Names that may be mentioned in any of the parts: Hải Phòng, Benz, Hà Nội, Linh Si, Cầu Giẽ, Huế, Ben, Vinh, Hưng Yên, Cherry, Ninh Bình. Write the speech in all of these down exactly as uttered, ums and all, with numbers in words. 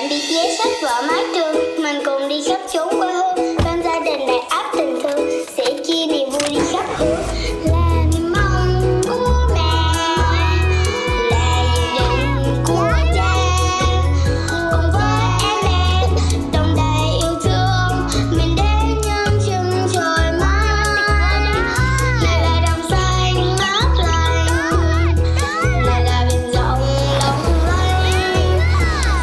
bạn bị giấy sách vở mái trường, mình cùng đi khắp chốn quê hương, bên gia đình đầy áp tình thương, sẽ chia niềm vui đi khắp hướng. Là niềm mong của mẹ, là dự định của cha, cùng với em bé đồng đầy yêu thương, mình đến nhân chung trời mãi. Này là đồng xanh ngát lành, này là biển rộng đông lạnh,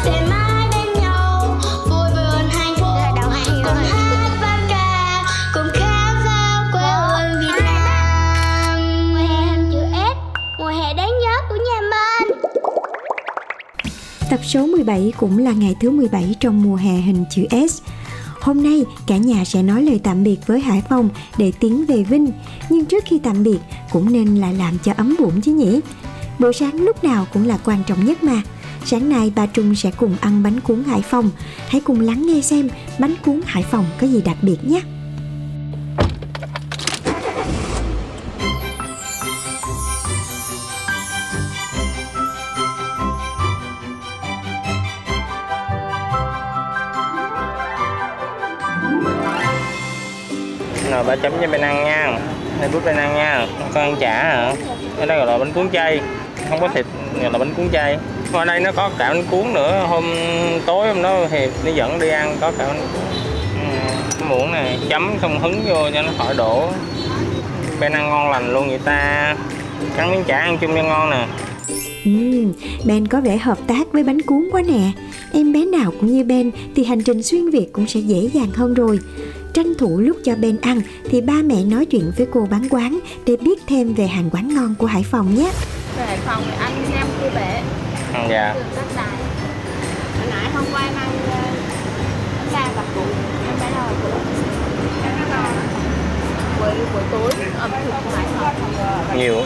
sẽ mãi bên nhau vui buồn hạnh phúc, cùng hát văn ca, cùng khát khao quê hương Việt Nam. Mùa hè chữ S, mùa hè đáng nhớ của nhà mình. Tập số mười bảy cũng là ngày thứ mười bảy trong mùa hè hình chữ S. Hôm nay, cả nhà sẽ nói lời tạm biệt với Hải Phòng để tiến về Vinh. Nhưng trước khi tạm biệt, cũng nên là làm cho ấm bụng chứ nhỉ? Bữa sáng lúc nào cũng là quan trọng nhất mà. Sáng nay, bà Trung sẽ cùng ăn bánh cuốn Hải Phòng. Hãy cùng lắng nghe xem bánh cuốn Hải Phòng có gì đặc biệt nhé. Rồi bà chấm cho bên ăn nha, đây bút bên ăn nha, con ăn chả hả? Ở đây gọi là bánh cuốn chay, không có thịt gọi là bánh cuốn chay. Ở đây nó có cả bánh cuốn nữa, hôm tối hôm đó Hiệp nó dẫn đi ăn có cả bánh cuốn. Ừ, muỗng này chấm xong hứng vô cho nó khỏi đổ. Bên ăn ngon lành luôn vậy ta, cắn miếng chả ăn chung cho ngon nè. Ừ, Ben có vẻ hợp tác với bánh cuốn quá nè. Em bé nào cũng như Ben thì hành trình xuyên Việt cũng sẽ dễ dàng hơn rồi. Tranh thủ lúc cho Ben ăn thì ba mẹ nói chuyện với cô bán quán để biết thêm về hàng quán ngon của Hải Phòng nhé. Về Hải Phòng thì ăn nem cua bể. Ừ, dạ. Hồi nãy hôm qua em ăn gà và củ, em bé nào củ. Em rất là buổi buổi tối ẩm thực của Hải Phòng nhiều.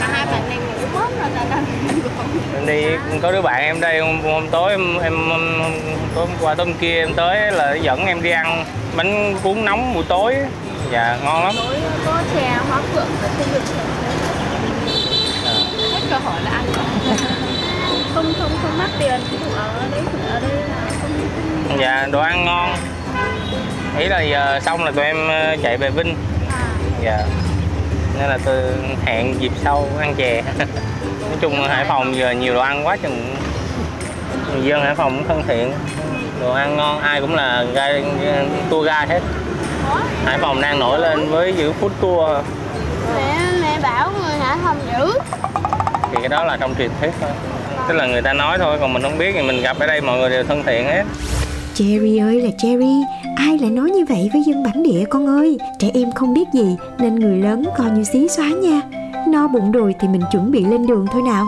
Mà hai bạn này ngủ mất rồi ta đang em đi có đứa bạn em đây hôm, hôm tối em, em tối hôm qua tối kia em tới là dẫn em đi ăn bánh cuốn nóng buổi tối, dạ ngon lắm. Tối có chè hoa phượng và thêm được hết cơ hội là ăn không không không mắc tiền ở đấy ở đây là không. Dạ đồ ăn ngon. Ý là giờ xong là tụi em chạy về Vinh. Dạ. Nên là tôi hẹn dịp sau ăn chè. Nói chung Hải Phòng giờ nhiều đồ ăn quá chừng. Người dân Hải Phòng cũng thân thiện, đồ ăn ngon, ai cũng là gai, tour guide hết. Hải Phòng đang nổi lên với giữ food tour. Mẹ, mẹ bảo người Hải Phòng giữ. Thì cái đó là trong truyền thuyết thôi. Tức là người ta nói thôi, còn mình không biết thì mình gặp ở đây mọi người đều thân thiện hết. Cherry ơi là Cherry, ai lại nói như vậy với dân bản địa con ơi. Trẻ em không biết gì nên người lớn coi như xí xóa nha. No bụng rồi thì mình chuẩn bị lên đường thôi nào.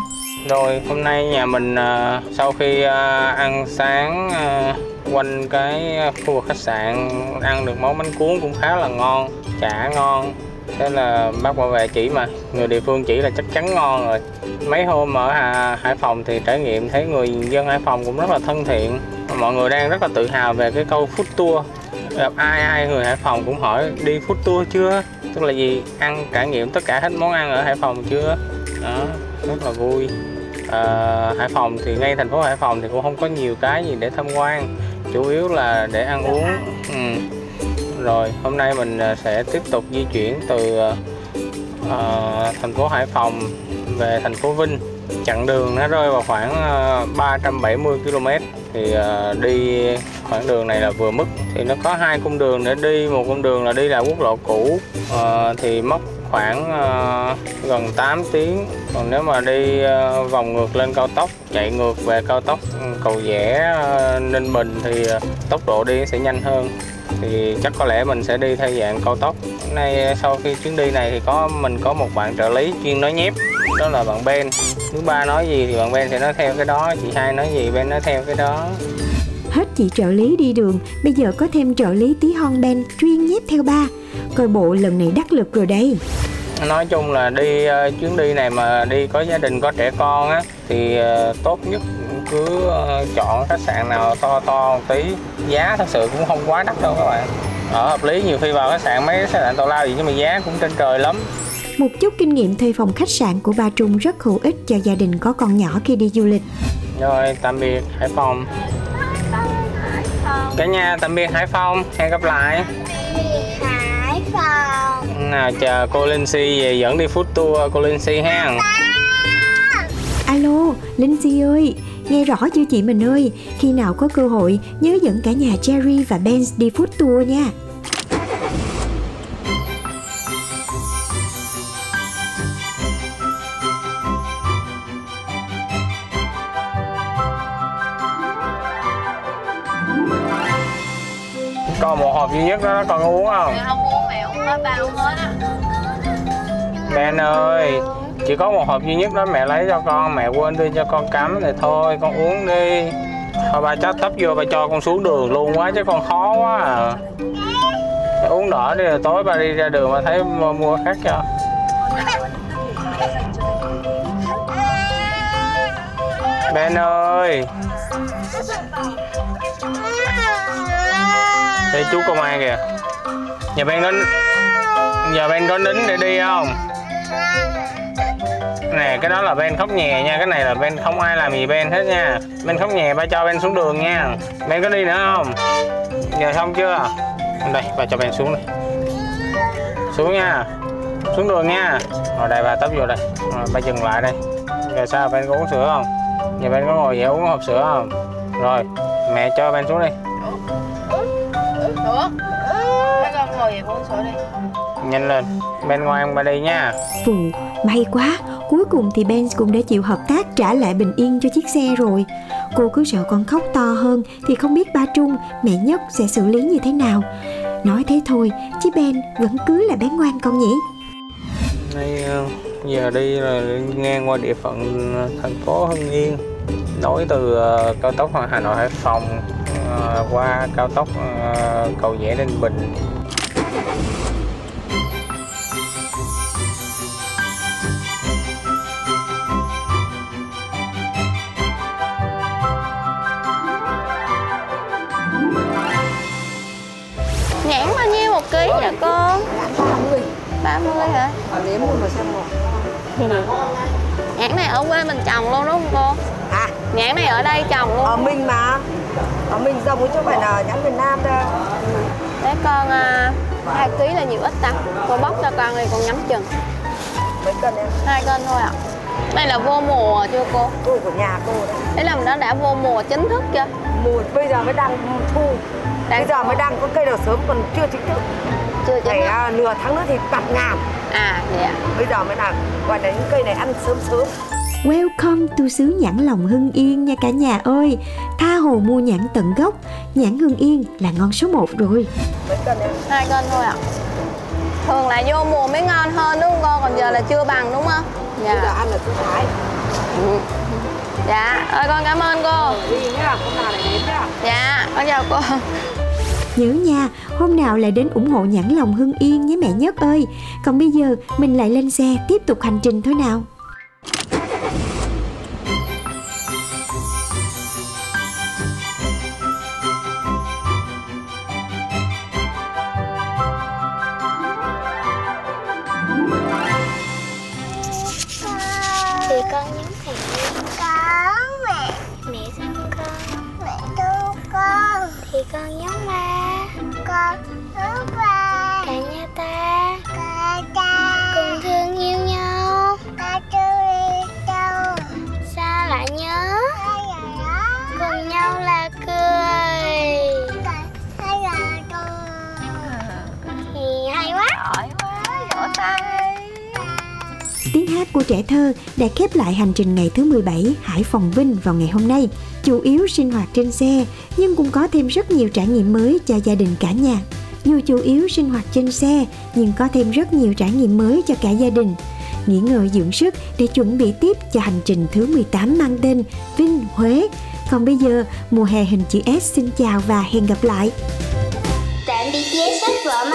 Rồi hôm nay nhà mình uh, sau khi uh, ăn sáng uh, quanh cái khu vực khách sạn ăn được món bánh cuốn cũng khá là ngon, chả ngon. Thế là bác bảo vệ chỉ mà, người địa phương chỉ là chắc chắn ngon rồi. Mấy hôm ở Hà, Hải Phòng thì trải nghiệm thấy người dân Hải Phòng cũng rất là thân thiện. Mọi người đang rất là tự hào về cái câu food tour. Gặp ai ai người Hải Phòng cũng hỏi đi food tour chưa? Tức là gì? Ăn trải nghiệm tất cả hết món ăn ở Hải Phòng chưa? Đó, rất là vui. À, Hải Phòng thì ngay thành phố Hải Phòng thì cũng không có nhiều cái gì để tham quan. Chủ yếu là để ăn uống. Ừ. Rồi, hôm nay mình sẽ tiếp tục di chuyển từ uh, thành phố Hải Phòng về thành phố Vinh. Chặng đường nó rơi vào khoảng uh, ba trăm bảy mươi ki lô mét. Thì uh, đi khoảng đường này là vừa mức. Thì nó có hai cung đường để đi. Một cung đường là đi là quốc lộ cũ uh, thì mất khoảng uh, gần tám tiếng. Còn nếu mà đi uh, vòng ngược lên cao tốc, chạy ngược về cao tốc Cầu Giẽ uh, Ninh Bình thì uh, tốc độ đi sẽ nhanh hơn. Thì chắc có lẽ mình sẽ đi theo dạng cao tốc. Hôm nay sau khi chuyến đi này thì có mình có một bạn trợ lý chuyên nói nhép, đó là bạn Ben. Thứ ba nói gì thì bạn Ben sẽ nói theo cái đó, chị hai nói gì Ben nói theo cái đó. Hết chị trợ lý đi đường, bây giờ có thêm trợ lý tí hon Ben chuyên nhép theo ba. Coi bộ lần này đắc lực rồi đây. Nói chung là đi uh, chuyến đi này mà đi có gia đình có trẻ con á thì uh, tốt nhất cứ uh, chọn khách sạn nào to to một tí, giá thật sự cũng không quá đắt đâu các bạn, ở hợp lý. Nhiều khi vào khách sạn mấy khách sạn tào lao gì nhưng mà giá cũng trên trời lắm. Một chút kinh nghiệm thuê phòng khách sạn của bà Trung rất hữu ích cho gia đình có con nhỏ khi đi du lịch. Rồi, tạm biệt Hải Phòng. Cả nhà tạm biệt Hải Phòng, hẹn gặp lại. Hải Phòng. Nào, chờ cô Linh Si về dẫn đi food tour cô Linh Si ha. Alo, Linh Si ơi, nghe rõ chưa chị mình ơi? Khi nào có cơ hội nhớ dẫn cả nhà Cherry và Benz đi food tour nha. Còn một hộp duy nhất đó, con uống không? Mẹ không uống, mẹ uống hết, ba uống hết á. Ben ơi, chỉ có một hộp duy nhất đó mẹ lấy cho con, mẹ quên đưa cho con cắm thì thôi, con uống đi. Thôi ba chắc tấp vô ba cho con xuống đường luôn quá chứ con khó quá à. Uống đỡ đi rồi tối ba đi ra đường mà thấy mua, mua khác cho. Ben ơi. Đây chú công an kìa. Giờ Ben có Giờ Ben có nín để đi không? Nè cái đó là Ben khóc nhè nha. Cái này là Ben không ai làm gì Ben hết nha. Ben khóc nhè ba cho Ben xuống đường nha. Ben có đi nữa không? Giờ xong chưa? Đây ba cho Ben xuống đây. Xuống nha. Xuống đường nha. Rồi đây ba tấp vô đây. Rồi ba dừng lại đây. Giờ sao Ben có uống sữa không? Giờ Ben có ngồi dậy uống hộp sữa không? Rồi mẹ cho Ben xuống đi. Được. Các con ngồi về uống sữa đi. Nhanh lên, Ben ngoài ông ba đi nha. Phù, may quá. Cuối cùng thì Ben cũng đã chịu hợp tác trả lại bình yên cho chiếc xe rồi. Cô cứ sợ con khóc to hơn thì không biết ba Trung, mẹ Nhất sẽ xử lý như thế nào. Nói thế thôi, chứ Ben vẫn cứ là bé ngoan con nhỉ. Nay giờ đi là ngang qua địa phận thành phố Hưng Yên, nối từ cao tốc Hà Nội Hải Phòng qua cao tốc uh, cầu Rẽ Ninh Bình. Nhãn bao nhiêu một ký vậy con? ba mươi. ba mươi hả? Nếm luôn rồi xem rồi. Nhãn này ở quê mình trồng luôn đúng không cô? À, nhãn này ở đây trồng luôn. Ở mình mà. Ở mình dòng chứ không phải là nhãn Việt Nam đâu. Thế con hai uh, ký là nhiều ít ta? Cô bóc ra con thì con nhắm chừng. Mấy cân em? Hai cân thôi ạ. À. Đây là vô mùa chưa cô? Cô của nhà cô đấy. Thế là nó đã vô mùa chính thức chưa? Mùa bây giờ mới đang thu. Đang bây giờ thu. Mới đang có cây đầu sớm còn chưa chính thức. Chưa chính thức. Phải uh, nửa tháng nữa thì bạt ngàn. À vậy ạ. Bây giờ mới là gọi là những cây này ăn sớm sớm. Welcome to xứ nhãn lòng Hưng Yên nha cả nhà ơi. Tha hồ mua nhãn tận gốc, nhãn Hưng Yên là ngon số một rồi. Hai cân thôi ạ. À. Thường là vô mùa mới ngon hơn đúng không con? Còn giờ là chưa bằng đúng không? Dạ. Bây giờ ăn là cứ thái. Ừ. Dạ, ơi con cảm ơn cô. Ừ, đi nhá, hôm nào lại đến nhá. Dạ, con chào cô. Nhớ nha, hôm nào lại đến ủng hộ nhãn lòng Hưng Yên nhé mẹ Nhất ơi. Còn bây giờ mình lại lên xe tiếp tục hành trình thôi nào. Con nhớ ma, con nhớ ba, cả nhà ta, cả ta, cùng thương yêu nhau, ta chơi đâu, xa lại nhớ, cùng nhau là cười, hay là cười, hay quá, giỏi quá. Tiếng hát của trẻ thơ đã khép lại hành trình ngày thứ mười bảy Hải Phòng Vinh vào ngày hôm nay. Chủ yếu sinh hoạt trên xe, nhưng cũng có thêm rất nhiều trải nghiệm mới cho gia đình cả nhà. Dù chủ yếu sinh hoạt trên xe, nhưng có thêm rất nhiều trải nghiệm mới cho cả gia đình. Nghỉ ngơi dưỡng sức để chuẩn bị tiếp cho hành trình thứ mười tám mang tên Vinh Huế. Còn bây giờ, mùa hè hình chữ S xin chào và hẹn gặp lại. Tạm biệt vé sách vở.